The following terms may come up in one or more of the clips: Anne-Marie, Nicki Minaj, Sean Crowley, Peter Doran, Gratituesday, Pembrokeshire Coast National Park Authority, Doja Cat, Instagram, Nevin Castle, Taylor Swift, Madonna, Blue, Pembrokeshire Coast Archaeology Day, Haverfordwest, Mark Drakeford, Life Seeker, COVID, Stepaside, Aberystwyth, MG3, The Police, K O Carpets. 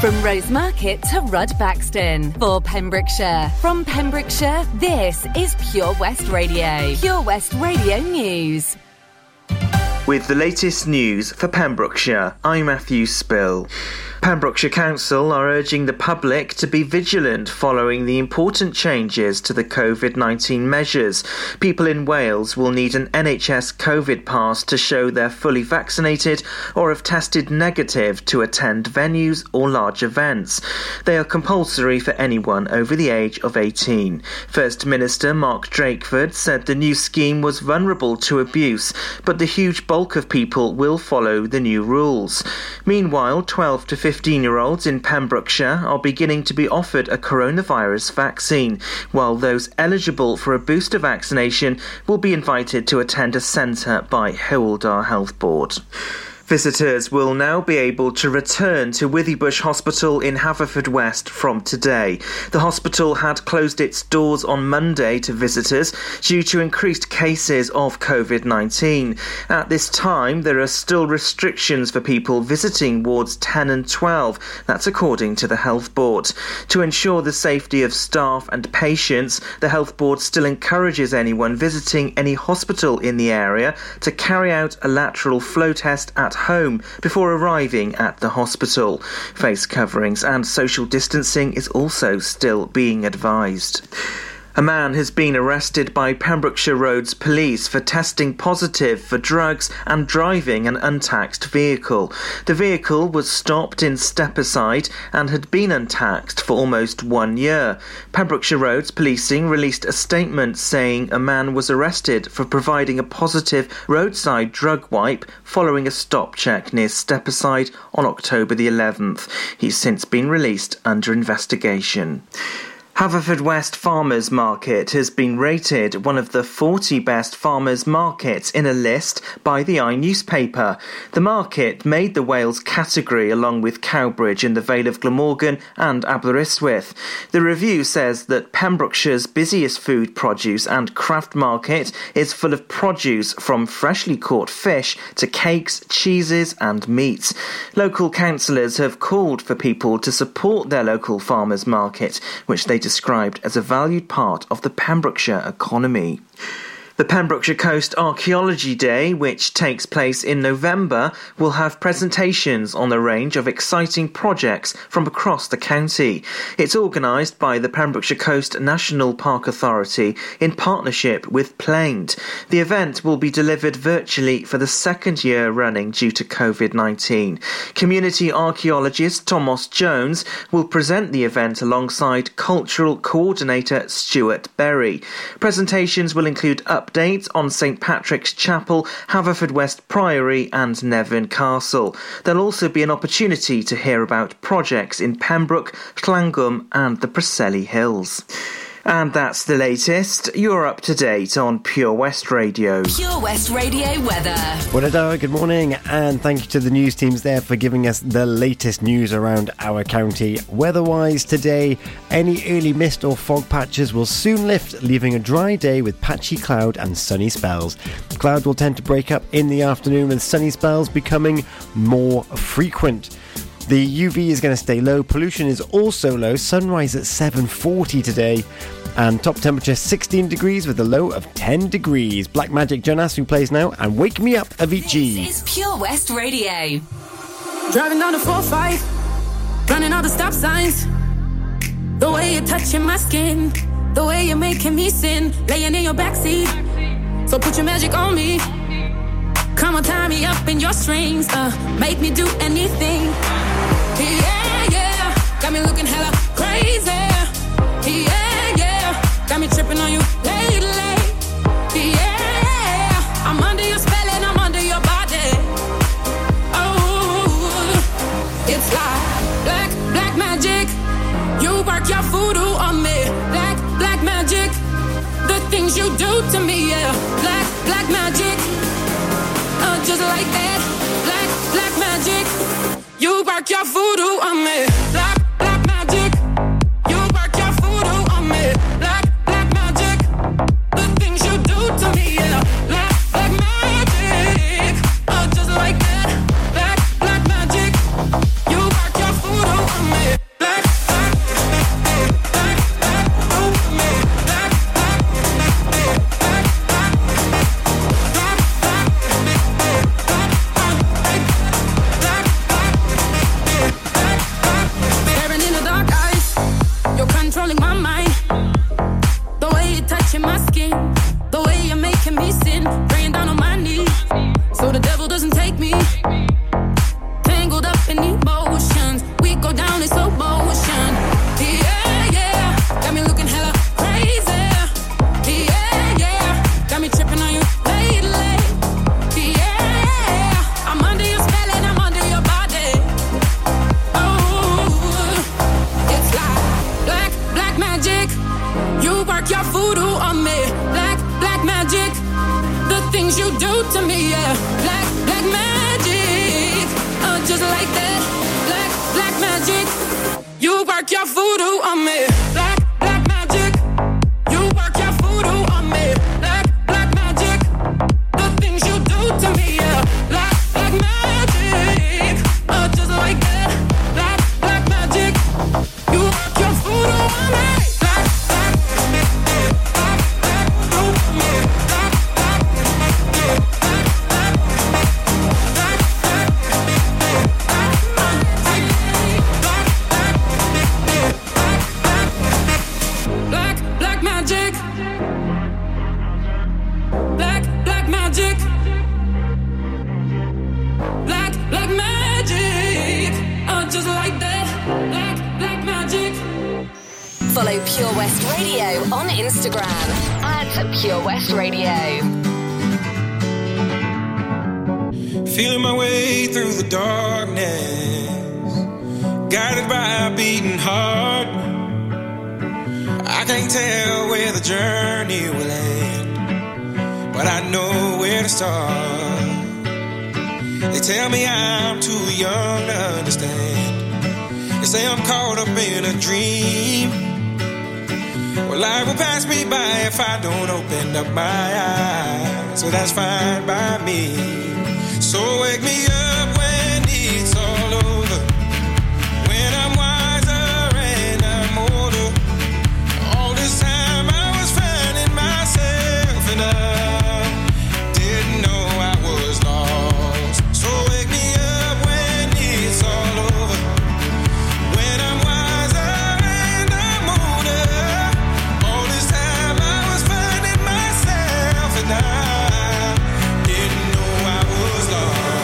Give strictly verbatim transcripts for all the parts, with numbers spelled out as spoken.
From Rose Market to Rudd Baxton. For Pembrokeshire. From Pembrokeshire, this is Pure West Radio. Pure West Radio News. With the latest news for Pembrokeshire, I'm Matthew Spill. Pembrokeshire Council are urging the public to be vigilant following the important changes to the covid nineteen measures. People in Wales will need an N H S COVID pass to show they're fully vaccinated or have tested negative to attend venues or large events. They are compulsory for anyone over the age of eighteen. First Minister Mark Drakeford said the new scheme was vulnerable to abuse, but the huge bulk of people will follow the new rules. Meanwhile, twelve to fifteen fifteen-year-olds in Pembrokeshire are beginning to be offered a coronavirus vaccine, while those eligible for a booster vaccination will be invited to attend a centre by Hywel Dda Health Board. Visitors will now be able to return to Withybush Hospital in Haverfordwest from today. The hospital had closed its doors on Monday to visitors due to increased cases of covid nineteen. At this time, there are still restrictions for people visiting wards ten and twelve. That's according to the Health Board. To ensure the safety of staff and patients, the Health Board still encourages anyone visiting any hospital in the area to carry out a lateral flow test at home before arriving at the hospital. Face coverings and social distancing is also still being advised. A man has been arrested by Pembrokeshire Roads Police for testing positive for drugs and driving an untaxed vehicle. The vehicle was stopped in Stepaside and had been untaxed for almost one year. Pembrokeshire Roads Policing released a statement saying a man was arrested for providing a positive roadside drug wipe following a stop check near Stepaside on October the eleventh. He's since been released under investigation. Haverfordwest Farmers Market has been rated one of the forty best farmers markets in a list by the I newspaper. The market made the Wales category along with Cowbridge in the Vale of Glamorgan and Aberystwyth. The review says that Pembrokeshire's busiest food produce and craft market is full of produce from freshly caught fish to cakes, cheeses and meats. Local councillors have called for people to support their local farmers market, which they described as a valued part of the Pembrokeshire economy. The Pembrokeshire Coast Archaeology Day, which takes place in November, will have presentations on a range of exciting projects from across the county. It's organised by the Pembrokeshire Coast National Park Authority in partnership with Plained. The event will be delivered virtually for the second year running due to covid nineteen. Community archaeologist Thomas Jones will present the event alongside Cultural Coordinator Stuart Berry. Presentations will include up Updates on St Patrick's Chapel, Haverfordwest Priory and Nevin Castle. There'll also be an opportunity to hear about projects in Pembroke, Llangwm and the Preseli Hills. And that's the latest. You're up to date on Pure West Radio. Pure West Radio weather. Well, good morning, and thank you to the news teams there for giving us the latest news around our county. Weather-wise today, any early mist or fog patches will soon lift, leaving a dry day with patchy cloud and sunny spells. Cloud will tend to break up in the afternoon, with sunny spells becoming more frequent. The U V is going to stay low, pollution is also low, sunrise at seven forty today, and top temperature sixteen degrees with a low of ten degrees. Black Magic Jonas, who plays now, and Wake Me Up, Avicii. This is Pure West Radio. Driving down the four five, running all the stop signs. The way you're touching my skin, the way you're making me sin, laying in your backseat, so put your magic on me. Come on, tie me up in your strings, uh, make me do anything. Yeah, yeah, got me looking hella crazy. Yeah, yeah, got me tripping on you lately. Yeah, I'm under your spell and I'm under your body. Oh, it's like black, black magic. You work your voodoo on me. Black, black magic. The things you do to me, yeah. Black, black magic. Uh, just like that. Black, black magic. You work your voodoo on me. Black, black magic. You work your voodoo on me. Black, black magic. The things you do to me, yeah. Black, black magic. Oh, just like that. Black, black magic. You work your voodoo on me. work your voodoo on me. Black, black magic. You work your voodoo on me. Black, black magic. The things you do to me, yeah. Black, black magic. Oh, just like that. Black, black magic. You work your voodoo on me. Black, black, black, black voodoo on me. Black, black, black, black, black, black, black, black, black, black. Magic, black, black magic, black, black magic, oh, just like that, black, black magic. Follow Pure West Radio on Instagram at Pure West Radio. Feeling my way through the darkness, guided by a beating heart. I can't tell where the journey will end, but I know where to start. They tell me I'm too young to understand. They say I'm caught up in a dream. Well, life will pass me by if I don't open up my eyes. So that's fine by me. So wake me up when it's all over, when I'm wiser and I'm older. This time I was finding myself and I didn't know I was lost. So wake me up when it's all over, when I'm wiser and I'm older. All this time I was finding myself and I didn't know I was lost.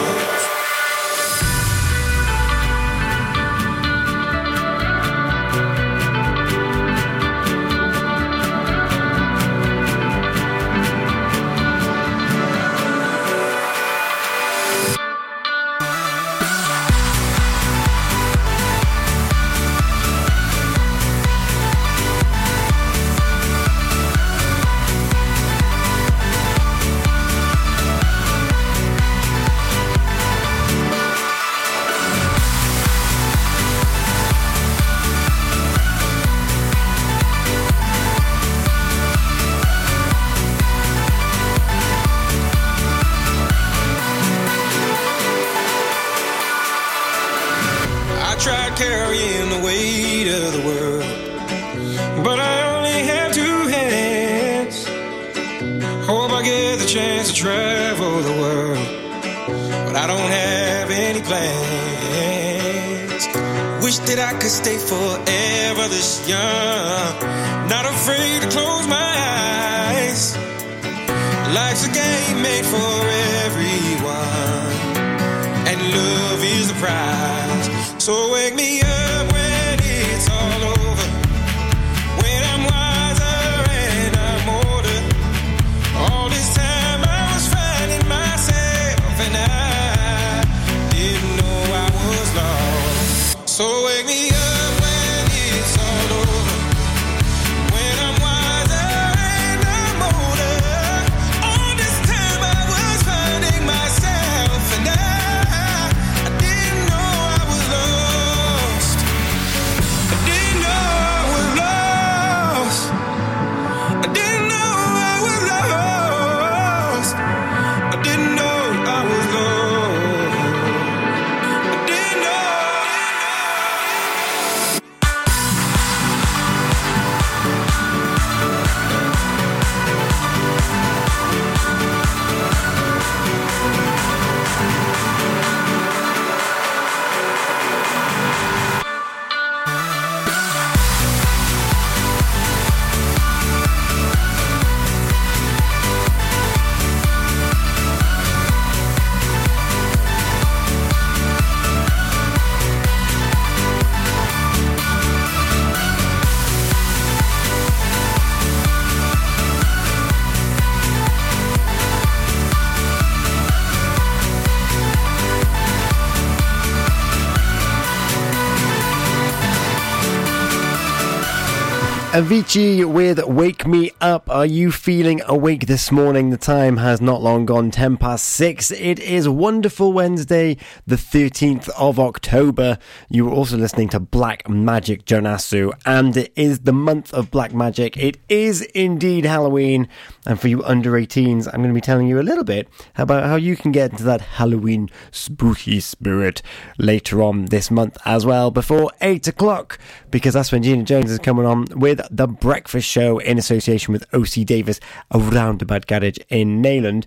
Avicii with Wake Me Up. Are you feeling awake this morning? The time has not long gone, ten past six. It is wonderful Wednesday, the thirteenth of October. You were also listening to Black Magic Jonasu, and it is the month of Black Magic. It is indeed Halloween, and for you under eighteens, I'm going to be telling you a little bit about how you can get into that Halloween spooky spirit later on this month as well, before eight o'clock, because that's when Gina Jones is coming on with The Breakfast Show in association with O C. Davis around about Garage in Nayland.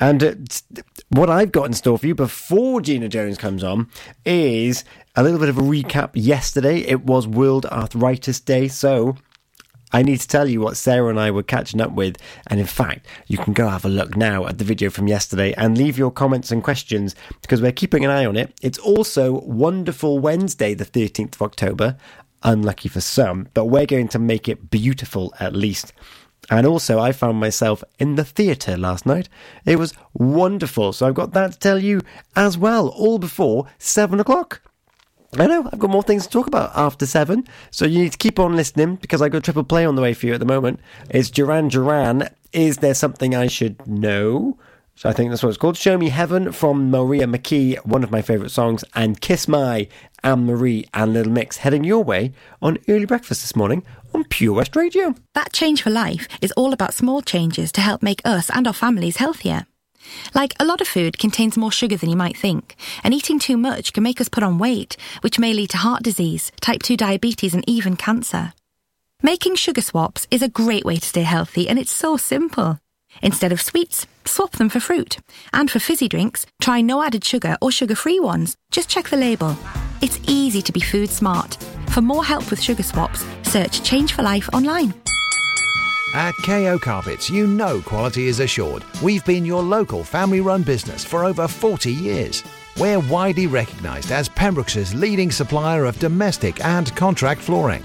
And uh, what I've got in store for you before Gina Jones comes on is a little bit of a recap. Yesterday, it was World Arthritis Day, so I need to tell you what Sarah and I were catching up with. And in fact, you can go have a look now at the video from yesterday and leave your comments and questions, because we're keeping an eye on it. It's also Wonderful Wednesday, the thirteenth of October. Unlucky for some, but we're going to make it beautiful at least. And also, I found myself in the theatre last night. It was wonderful. So I've got that to tell you as well, all before seven o'clock. I know, I've got more things to talk about after seven. So you need to keep on listening, because I've got triple play on the way for you at the moment. It's Duran Duran, Is There Something I Should Know? So I think that's what it's called. Show Me Heaven from Maria McKee, one of my favourite songs, and Kiss My, Anne-Marie and Little Mix, heading your way on Early Breakfast this morning on Pure West Radio. That Change for Life is all about small changes to help make us and our families healthier. Like, a lot of food contains more sugar than you might think, and eating too much can make us put on weight, which may lead to heart disease, type two diabetes and even cancer. Making sugar swaps is a great way to stay healthy, and it's so simple. Instead of sweets, swap them for fruit. And for fizzy drinks, try no added sugar or sugar-free ones. Just check the label. It's easy to be food smart. For more help with sugar swaps, search Change for Life online. At K O Carpets, you know quality is assured. We've been your local family-run business for over forty years. We're widely recognised as Pembrokeshire's leading supplier of domestic and contract flooring.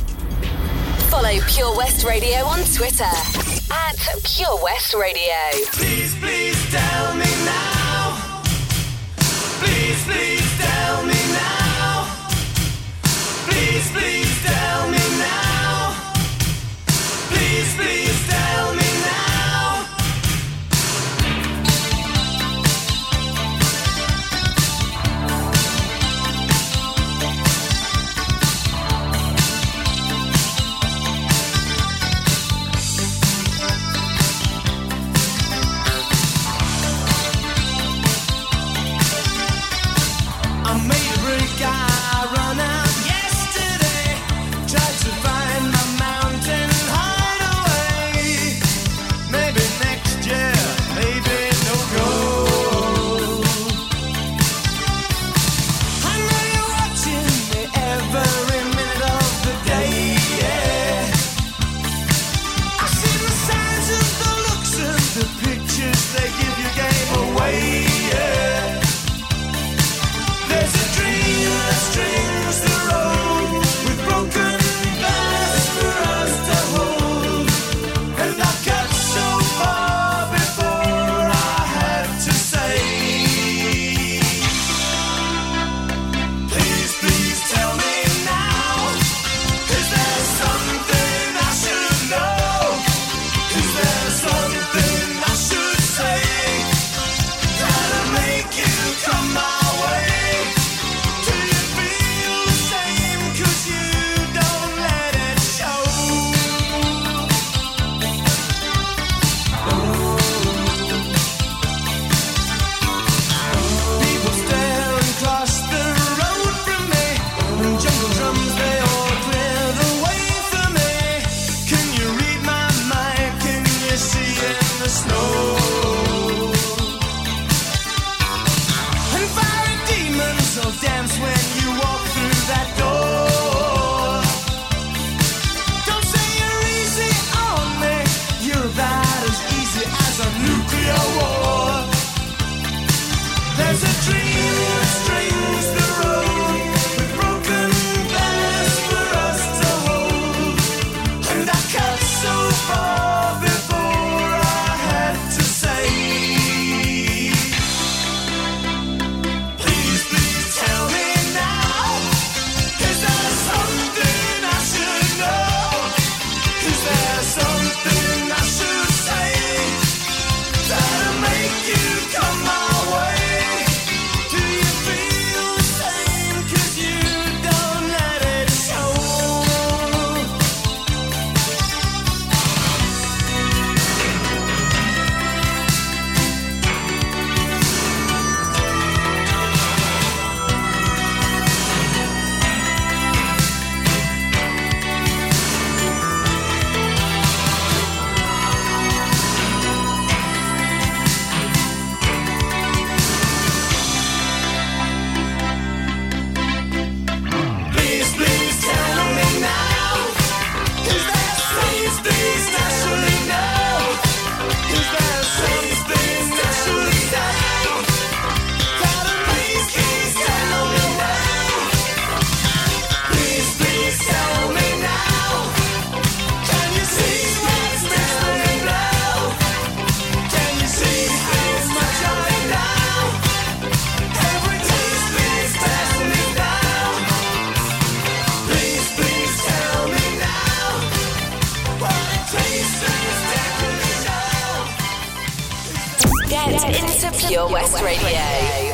Follow Pure West Radio on Twitter at Pure West Radio. Please, please tell me now. Please, please tell me now. Please, please tell me now. Please, please tell me now. to Pure, Pure West, West Radio. Radio.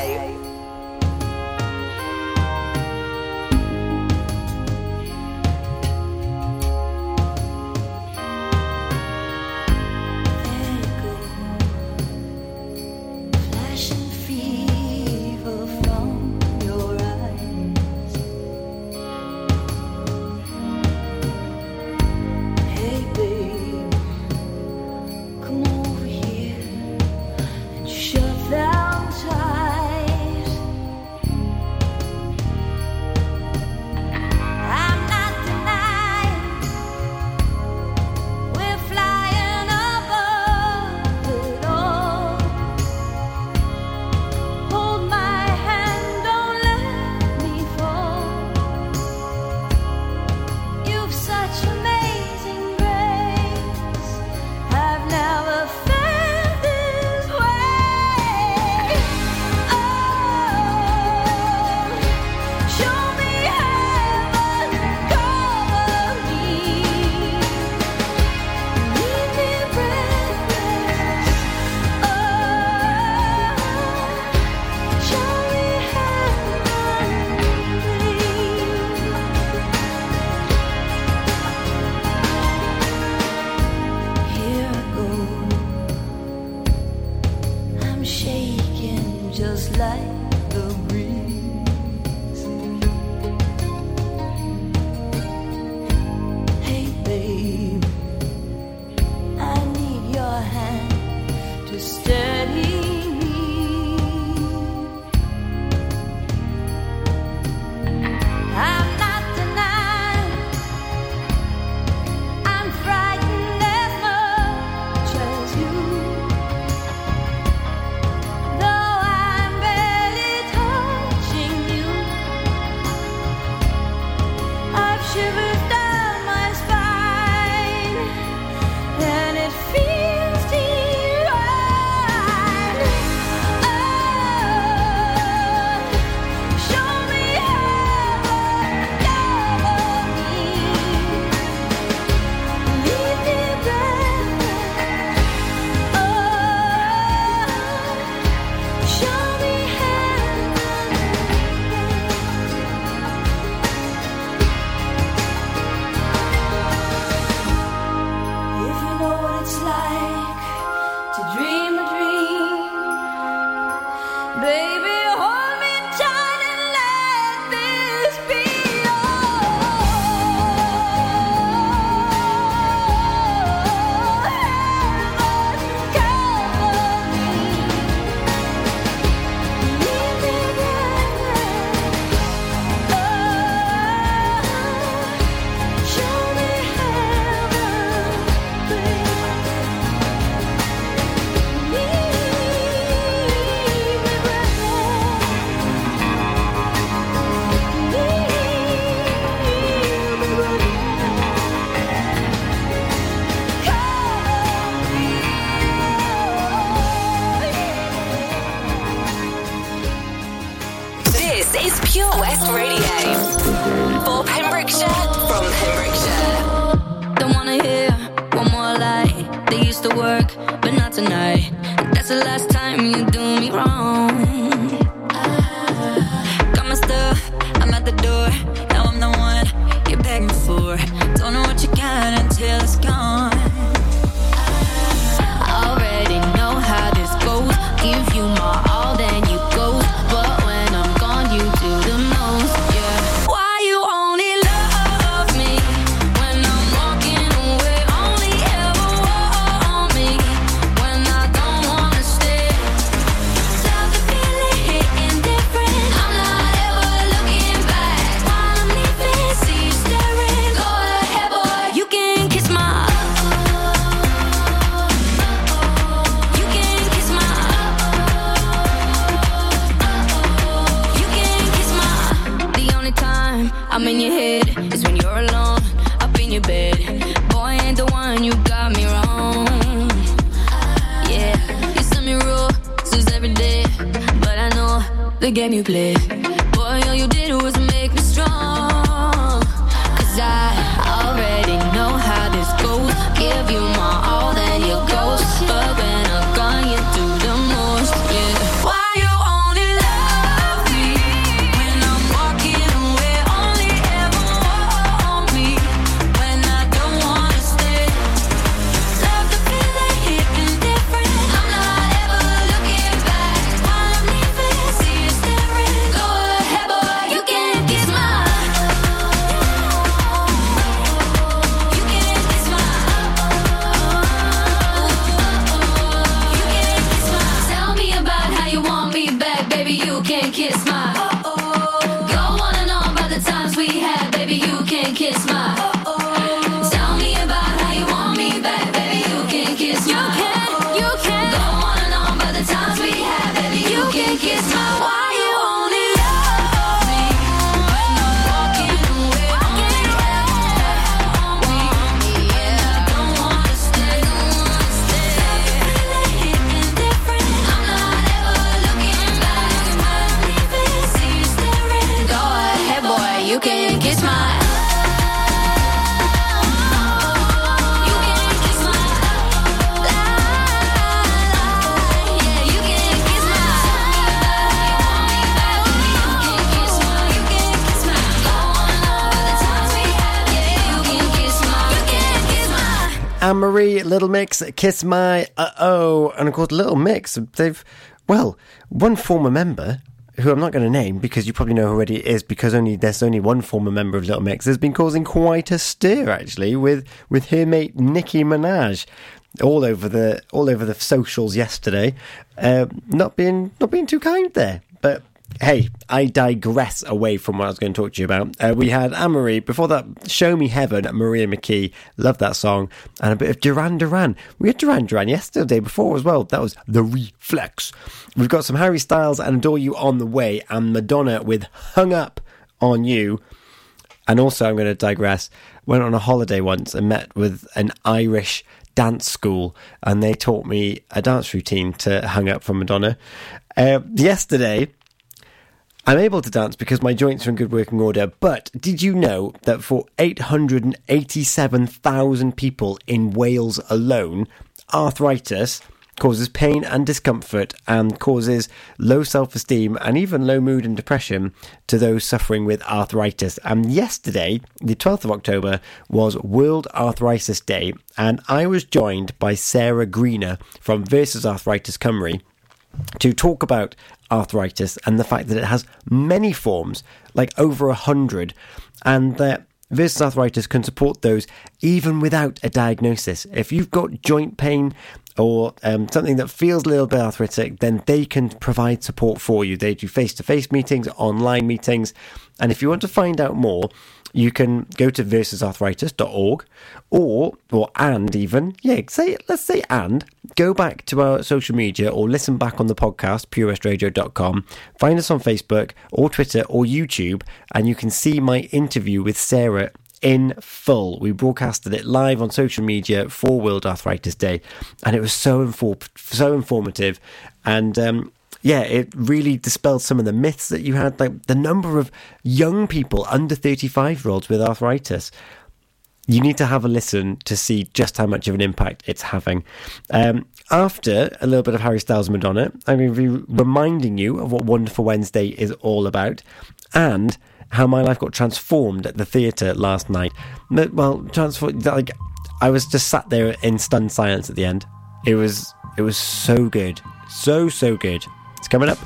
Give you my all, then you go. But when I'm gone, you do the most, yeah. Anne-Marie, Little Mix, Kiss My Uh-Oh. And of course, Little Mix, they've, well, one former member, who I'm not going to name because you probably know who it is, because only there's only one former member of Little Mix, has been causing quite a stir, actually, with, with her mate Nicki Minaj all over the all over the socials yesterday. Uh, not being not being too kind there. But hey, I digress away from what I was going to talk to you about. Uh, we had Anne-Marie, before that, Show Me Heaven, Maria McKee, love that song, and a bit of Duran Duran. We had Duran Duran yesterday before as well, that was The Reflex. We've got some Harry Styles and Adore You on the way, and Madonna with Hung Up on You. And also, I'm going to digress, went on a holiday once and met with an Irish dance school, and they taught me a dance routine to Hung Up from Madonna. Uh, yesterday, I'm able to dance because my joints are in good working order, but did you know that for eight hundred eighty-seven thousand people in Wales alone, arthritis causes pain and discomfort and causes low self-esteem and even low mood and depression to those suffering with arthritis? And yesterday, the twelfth of October, was World Arthritis Day, and I was joined by Sarah Greener from Versus Arthritis Cymru to talk about arthritis and the fact that it has many forms, like over a hundred, and that Versus Arthritis can support those even without a diagnosis. If you've got joint pain or um, something that feels a little bit arthritic, then they can provide support for you. They do face-to-face meetings, online meetings, and if you want to find out more, you can go to versus arthritis dot org, or, or and even, yeah, say let's say and, go back to our social media or listen back on the podcast, pure west radio dot com. Find us on Facebook or Twitter or YouTube, and you can see my interview with Sarah in full. We broadcasted it live on social media for World Arthritis Day, and it was so, inform- so informative, and um yeah, it really dispelled some of the myths that you had, like the number of young people under thirty-five-year-olds with arthritis. You need to have a listen to see just how much of an impact it's having. Um, after a little bit of Harry Styles and Madonna, I'm going to be reminding you of what Wonderful Wednesday is all about and how my life got transformed at the theatre last night. Well, transformed, like, I was just sat there in stunned silence at the end. It was, it was so good. So, so good. It's coming up.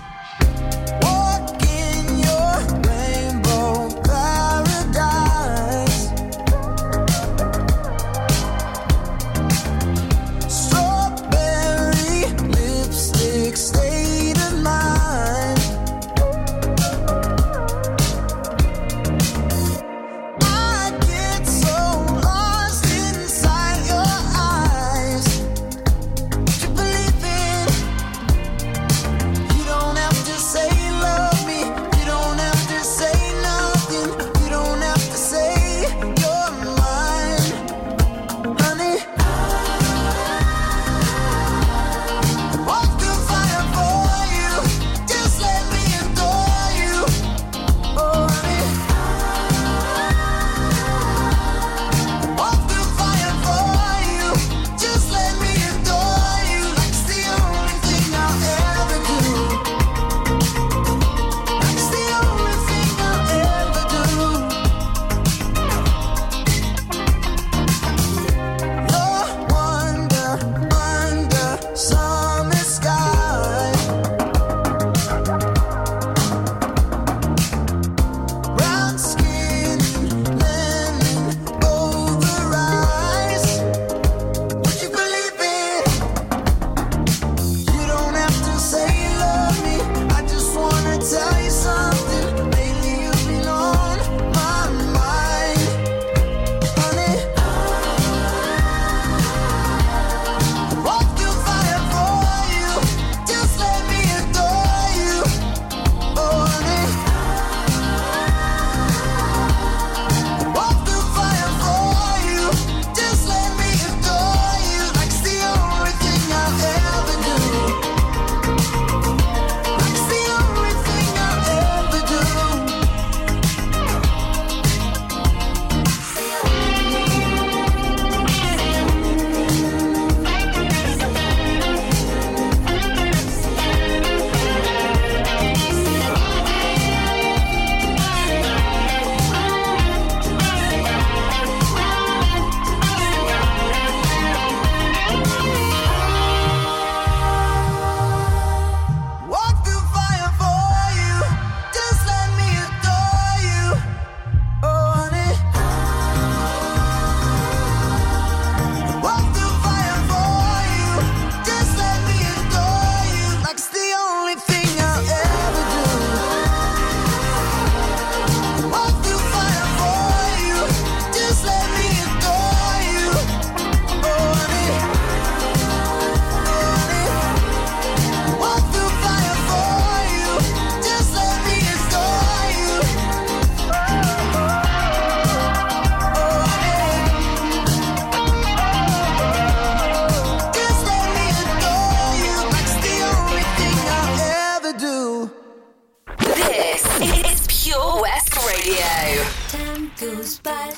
Radio. Time goes by,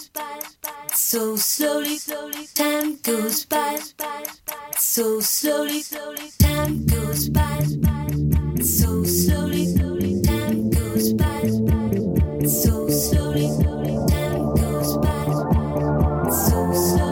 so slowly, time goes by, so slowly, time goes by, so slowly, time goes by, so slowly, time goes by, so slowly, time goes by, so slowly.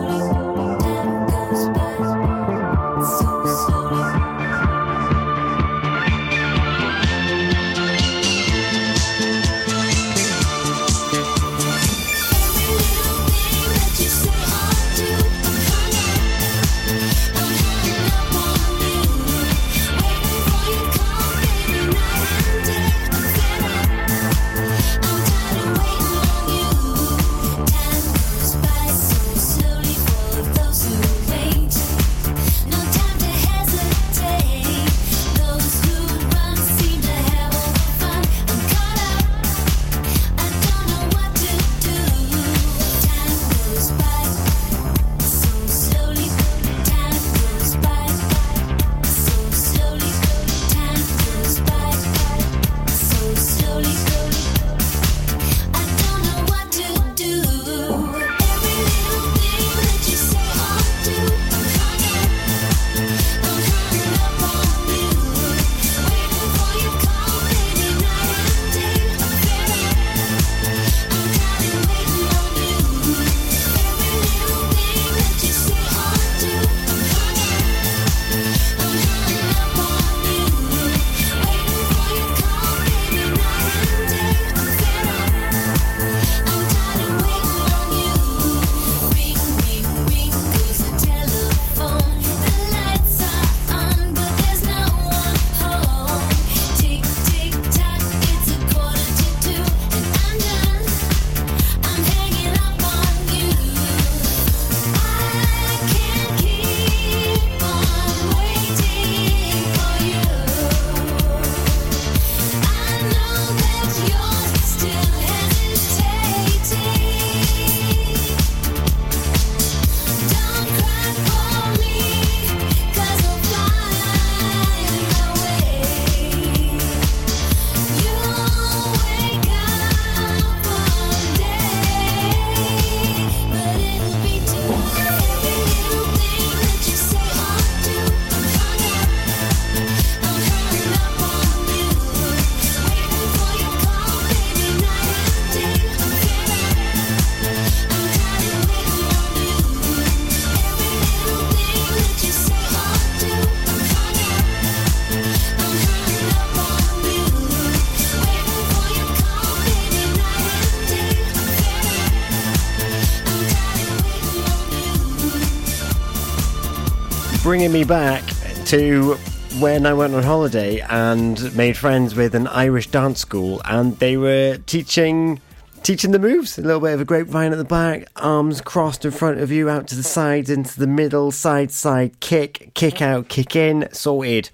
Bringing me back to when I went on holiday and made friends with an Irish dance school, and they were teaching teaching the moves. A little bit of a grapevine at the back, arms crossed in front of you, out to the sides, into the middle, side, side, kick, kick out, kick in, sorted.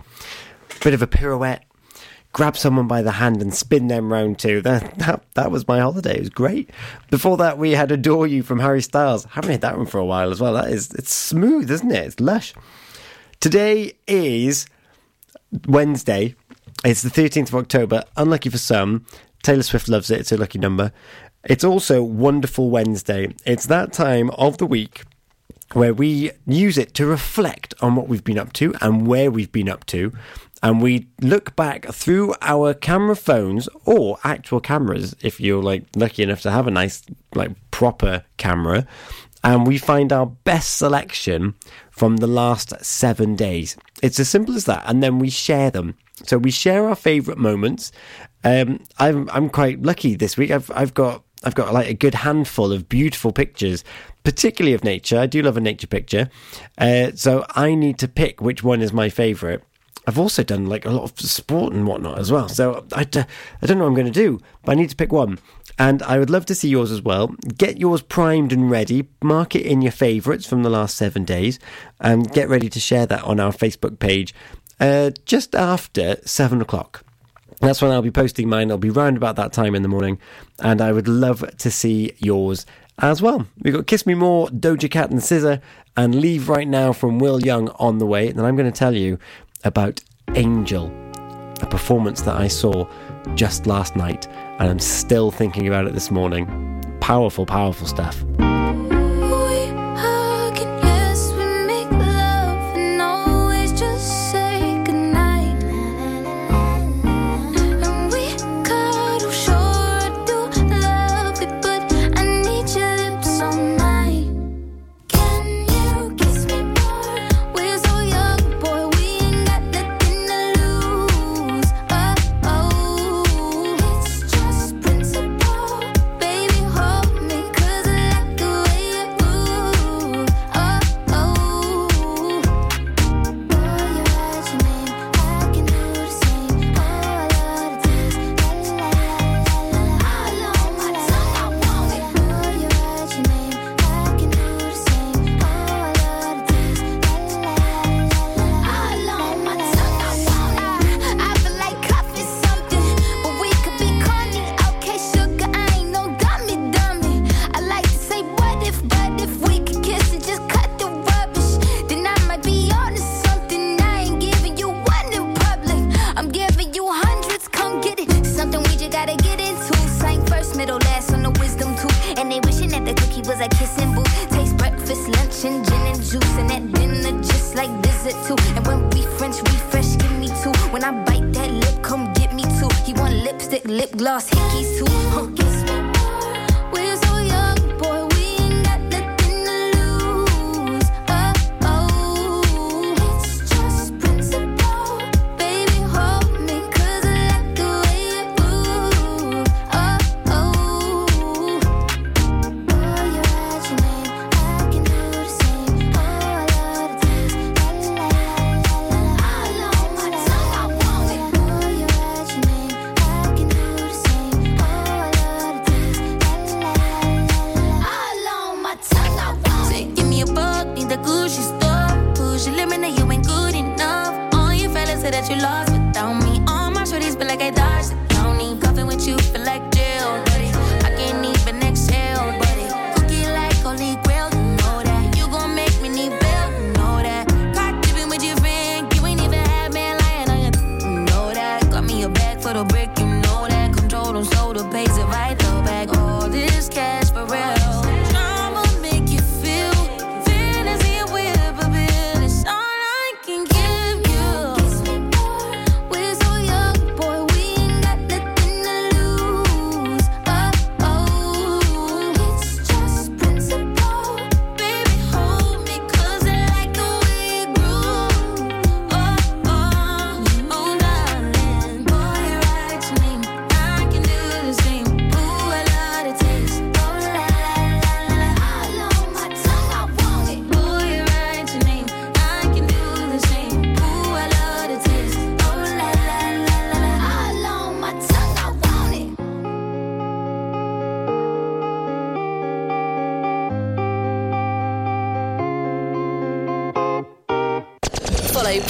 Bit of a pirouette. Grab someone by the hand and spin them round too. That, that that was my holiday. It was great. Before that, we had Adore You from Harry Styles. I haven't heard that one for a while as well. That is, it's smooth, isn't it? It's lush. Today is Wednesday. It's the thirteenth of October. Unlucky for some. Taylor Swift loves it. It's her lucky number. It's also Wonderful Wednesday. It's that time of the week where we use it to reflect on what we've been up to and where we've been up to. And we look back through our camera phones, or actual cameras, if you're like lucky enough to have a nice, like proper camera. And we find our best selection from the last seven days. It's as simple as that. And then we share them. So we share our favourite moments. Um, I'm I'm quite lucky this week. I've I've got I've got like a good handful of beautiful pictures, particularly of nature. I do love a nature picture. Uh, so I need to pick which one is my favourite. I've also done like a lot of sport and whatnot as well. So I, d- I don't know what I'm going to do, but I need to pick one. And I would love to see yours as well. Get yours primed and ready. Mark it in your favourites from the last seven days. And get ready to share that on our Facebook page uh, just after seven o'clock. That's when I'll be posting mine. I'll be round about that time in the morning. And I would love to see yours as well. We've got Kiss Me More, Doja Cat and Scissor, and Leave Right Now from Will Young on the way. And I'm going to tell you about Angel, a performance that I saw just last night, and I'm still thinking about it this morning. Powerful, powerful stuff.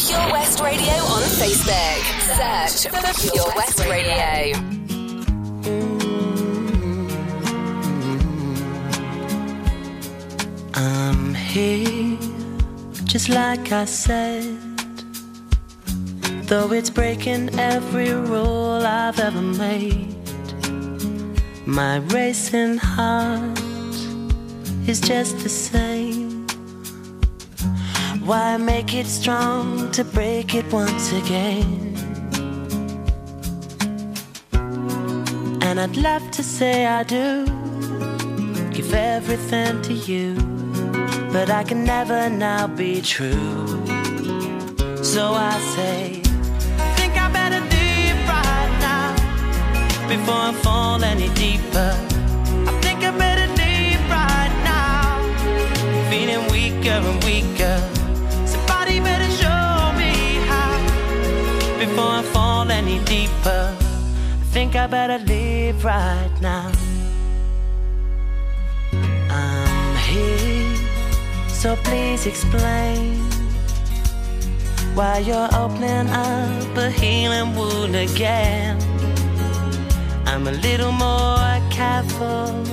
Pure West Radio on Facebook. Search for the Pure West Radio. Mm-hmm. I'm here, just like I said. Though it's breaking every rule I've ever made, my racing heart is just the same. Why make it strong to break it once again? And I'd love to say I do give everything to you, but I can never now be true. So I say, think I better do it right now before I fall any deeper. I think I better do it right now, feeling weaker and weaker. Before I fall any deeper, I think I better leave right now. I'm here, so please explain why you're opening up a healing wound again. I'm a little more careful,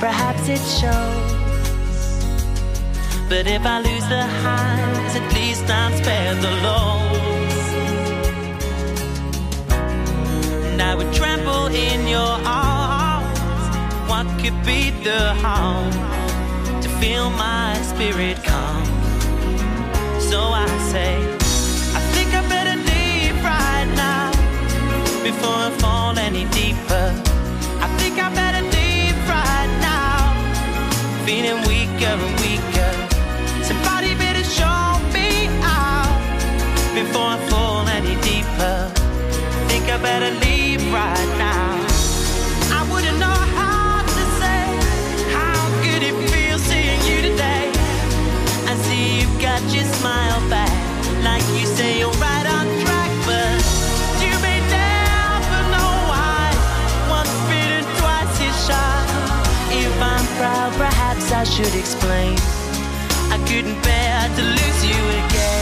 perhaps it shows. But if I lose the highs, at least I'm spared the lows. and I would trample in your arms. What could be the harm to feel my spirit calm? So I say, I think I better leave right now before I fall any deeper. I think I better leave right now, feeling weaker and weaker. Somebody better show me out before I fall any deeper. I better leave right now. I wouldn't know how to say how good it feels seeing you today. I see you've got your smile back, like you say you're right on track, but you may never know why. Once bitten, twice is shy. If I'm proud, perhaps I should explain I couldn't bear to lose you again.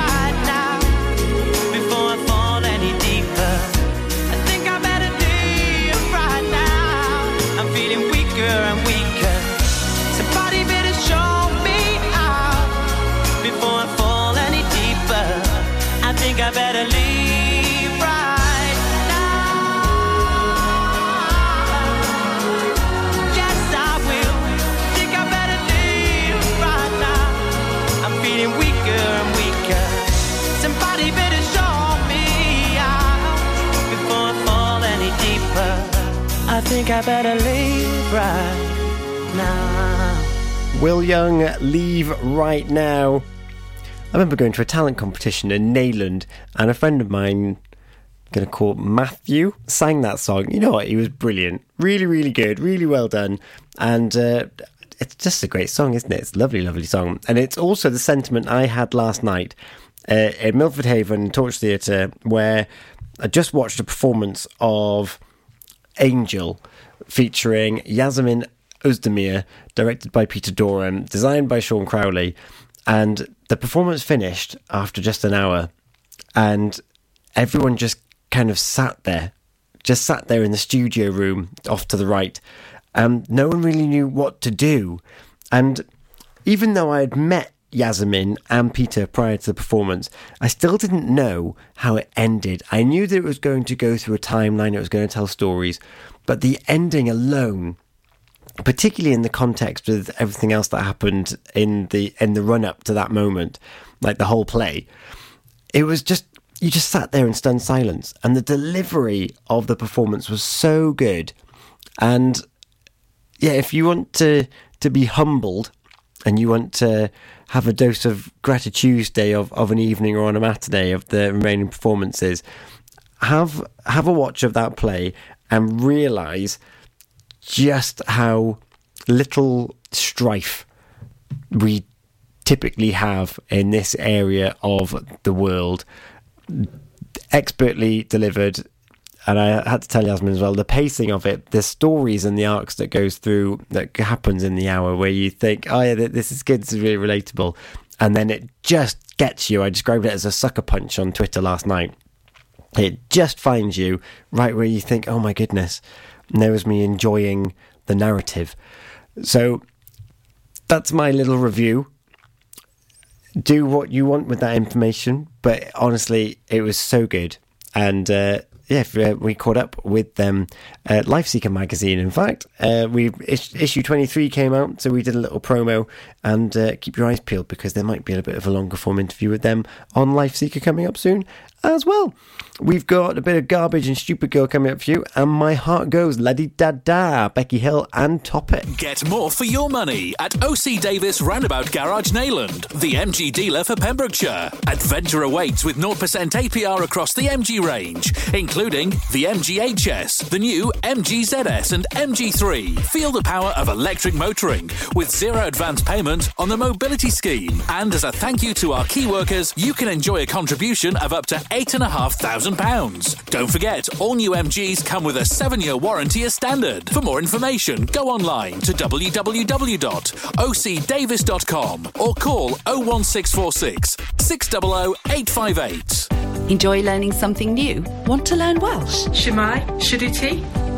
I better leave right now. Yes, I will. Think I better leave right now. I'm feeling weaker and weaker. Somebody better show me out before I fall any deeper. I think I better leave right now. Will Young, Leave Right Now. I remember going to a talent competition in Nayland, and a friend of mine, I'm going to call Matthew, sang that song. You know what? He was brilliant. Really, really good. Really well done. And uh, it's just a great song, isn't it? It's a lovely, lovely song. And it's also the sentiment I had last night uh, in Milford Haven Torch Theatre, where I just watched a performance of Angel featuring Yasemin Özdemir, directed by Peter Doran, designed by Sean Crowley. And the performance finished after just an hour, and everyone just kind of sat there, just sat there in the studio room off to the right. Um, no one really knew what to do. And even though I had met Yasemin and Peter prior to the performance, I still didn't know how it ended. I knew that it was going to go through a timeline, it was going to tell stories, but the ending alone, particularly in the context with everything else that happened in the in the run-up to that moment, like the whole play, it was just, you just sat there in stunned silence. And the delivery of the performance was so good. And yeah, if you want to, to be humbled and you want to have a dose of Gratituesday of, of an evening or on a matinee of the remaining performances, have have a watch of that play and realise just how little strife we typically have in this area of the world. Expertly delivered, and I had to tell Yasemin as well, the pacing of it, the stories and the arcs that goes through, that happens in the hour where you think, oh yeah, this is good, this is really relatable, and then it just gets you. I described it as a sucker punch on Twitter last night. It just finds you right where you think, oh my goodness. And there was me enjoying the narrative. So that's my little review. Do what you want with that information, but honestly, it was so good. And uh, yeah, we caught up with them at Life Seeker magazine. In fact, uh, we issue twenty-three came out, so we did a little promo. And uh, keep your eyes peeled, because there might be a bit of a longer form interview with them on Life Seeker coming up soon as well. We've got a bit of Garbage and Stupid Girl coming up for you, and My Heart Goes La-Di-Da-Da, Becky Hill and Topic. Get more for your money at O C. Davis Roundabout Garage Nayland, the M G dealer for Pembrokeshire. Adventure awaits with zero percent A P R across the M G range, including the M G H S, the new M G Z S and M G three. Feel the power of electric motoring with zero advance payment on the mobility scheme. And as a thank you to our key workers, you can enjoy a contribution of up to eight and a half thousand pounds. Don't forget, all new M Gs come with a seven-year warranty as standard. For more information, go online to w w w dot o c davis dot com or call oh one six four six, six hundred eight five eight. Enjoy learning something new? Want to learn Welsh? Shemai, Shuduti?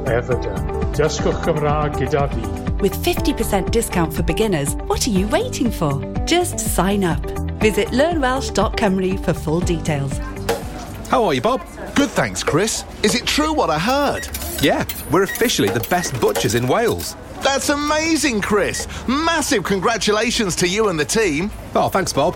ever done. Dysgwch Cymraeg gyda fi. With fifty percent discount for beginners, what are you waiting for? Just sign up. Visit learn welsh dot com for full details. How are you, Bob? Good, thanks, Chris. Is it true what I heard? Yeah, we're officially the best butchers in Wales. That's amazing, Chris. Massive congratulations to you and the team. Oh, thanks, Bob.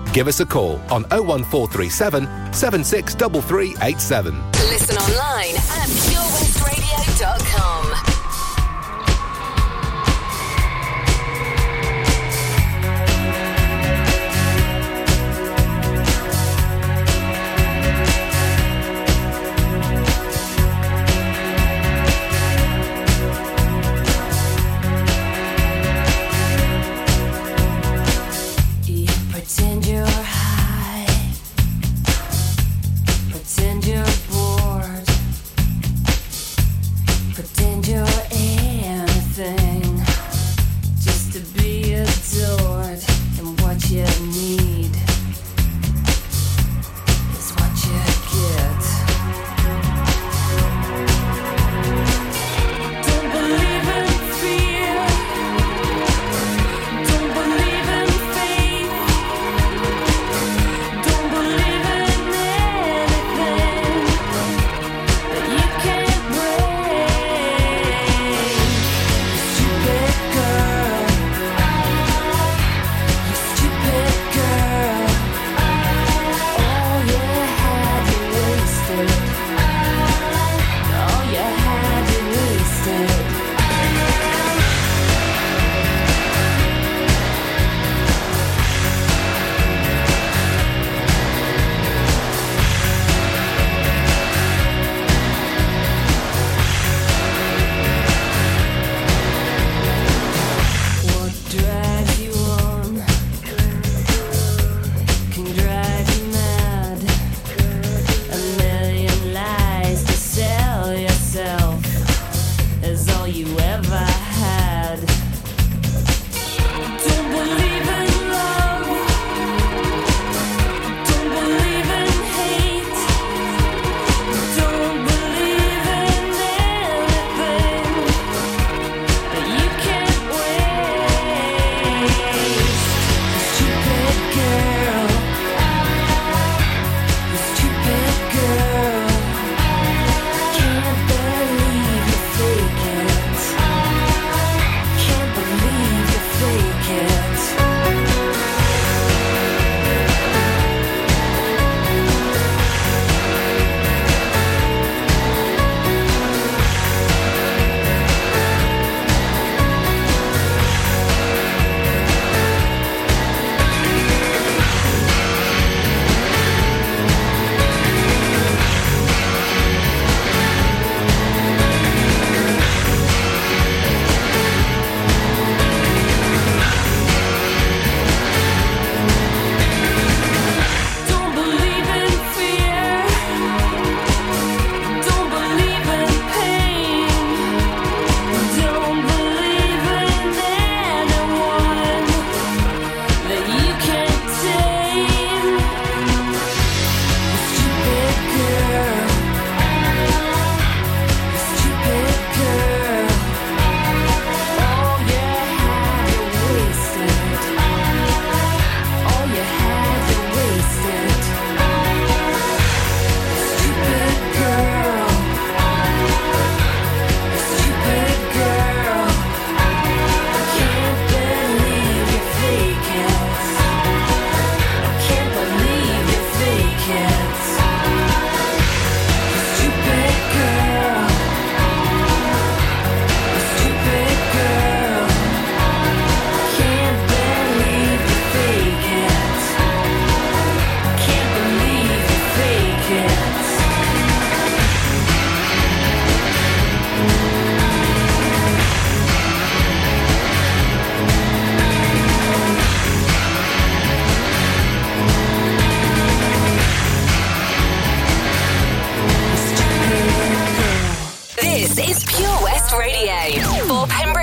Give us a call on oh one four three seven, seven six three three eight seven. Listen online at pure west radio dot com.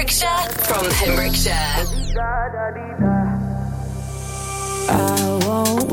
Pembrokeshire from Pembrokeshire. I won't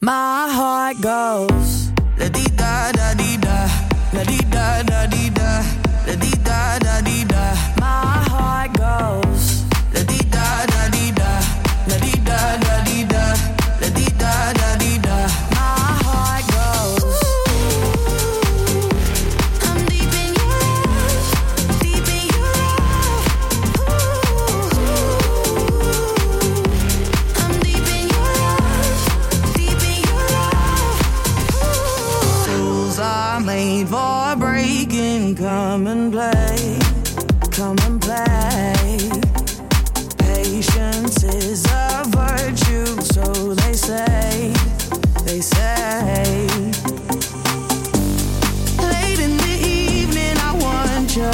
My heart goes la di da da di da, la di da da di da, la di da da di da. My heart goes la di da da di da, la di da da di da, la di da da di da. My heart goes. Ooh, I'm deep in your love, deep in your love. Ooh, I'm deep in your love. Rules are made for breaking. Come and play, come and play. Patience is a virtue, so they say, they say. Late in the evening, I want you.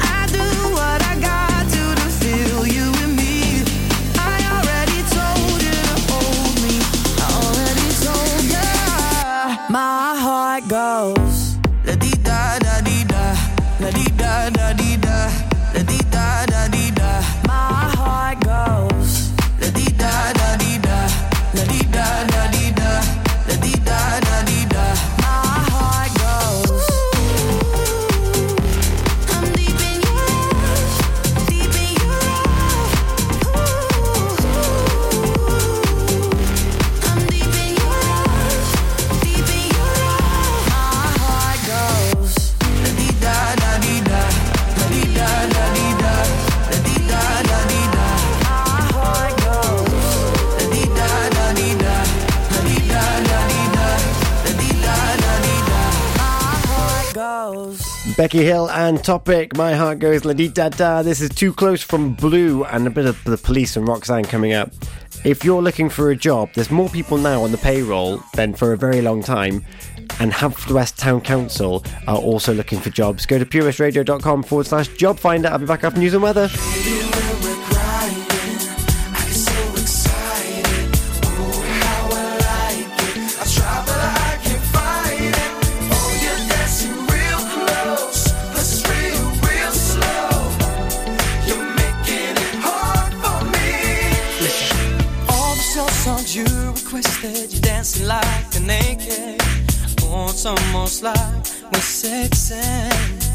I do what I got to to feel you in me. I already told you to hold me. I already told you. My heart goes la di da da di da, la di da da di da, la di da da di da. My heart goes la di da da di da, la di da da di da, la di da da di da. My heart goes. Ooh, I'm deep in your love, deep in your love. Ooh, I'm deep in your love, deep in your love. My heart goes la di da da di da, la di da da di da, la di da da di da. My heart goes la di da da di da, la di da da di da, la di da da di da. My heart goes. Becky Hill and Topic, My Heart Goes La Di Da Da. This is Too Close from Blue and a bit of The Police and Roxanne coming up. If you're looking for a job, there's more people now on the payroll than for a very long time, and Haverfordwest Town Council are also looking for jobs. Go to purewestradio.com forward slash job finder. I'll be back after news and weather. Twisted, you're dancing like a naked. Oh, it's almost like we're sexing.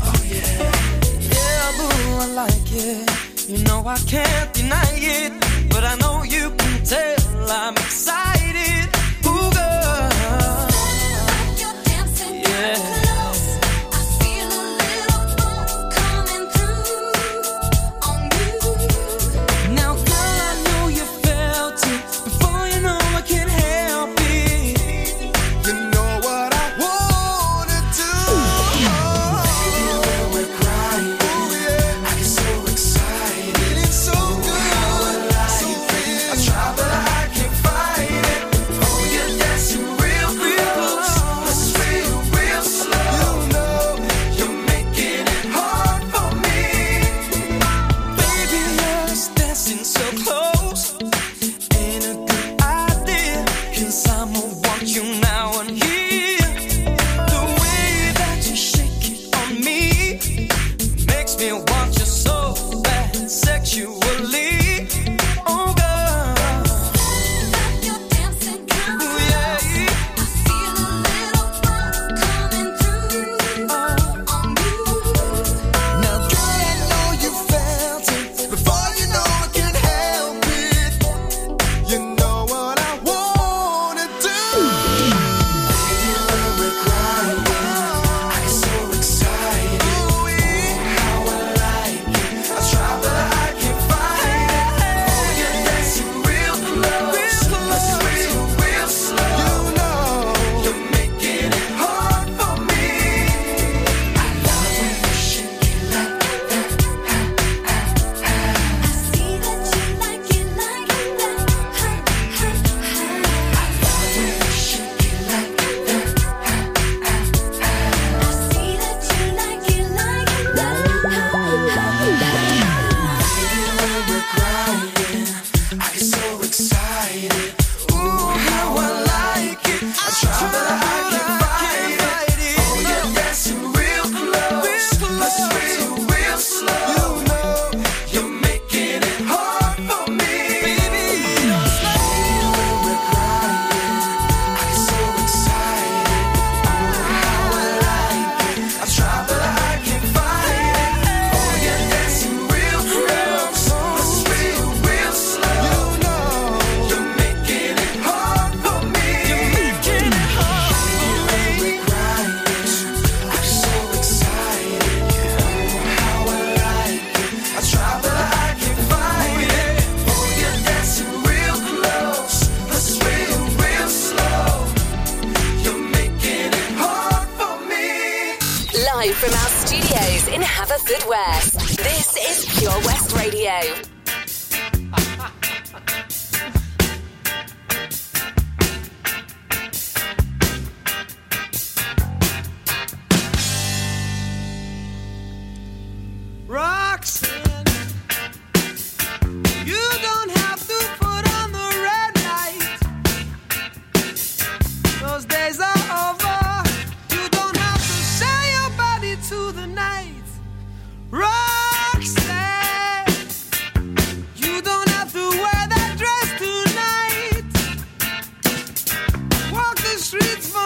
Oh yeah, yeah, boo, I like it. You know I can't deny it, but I know you can tell I'm excited. Ooh, girl, like you're dancing, yeah. Oh, Streets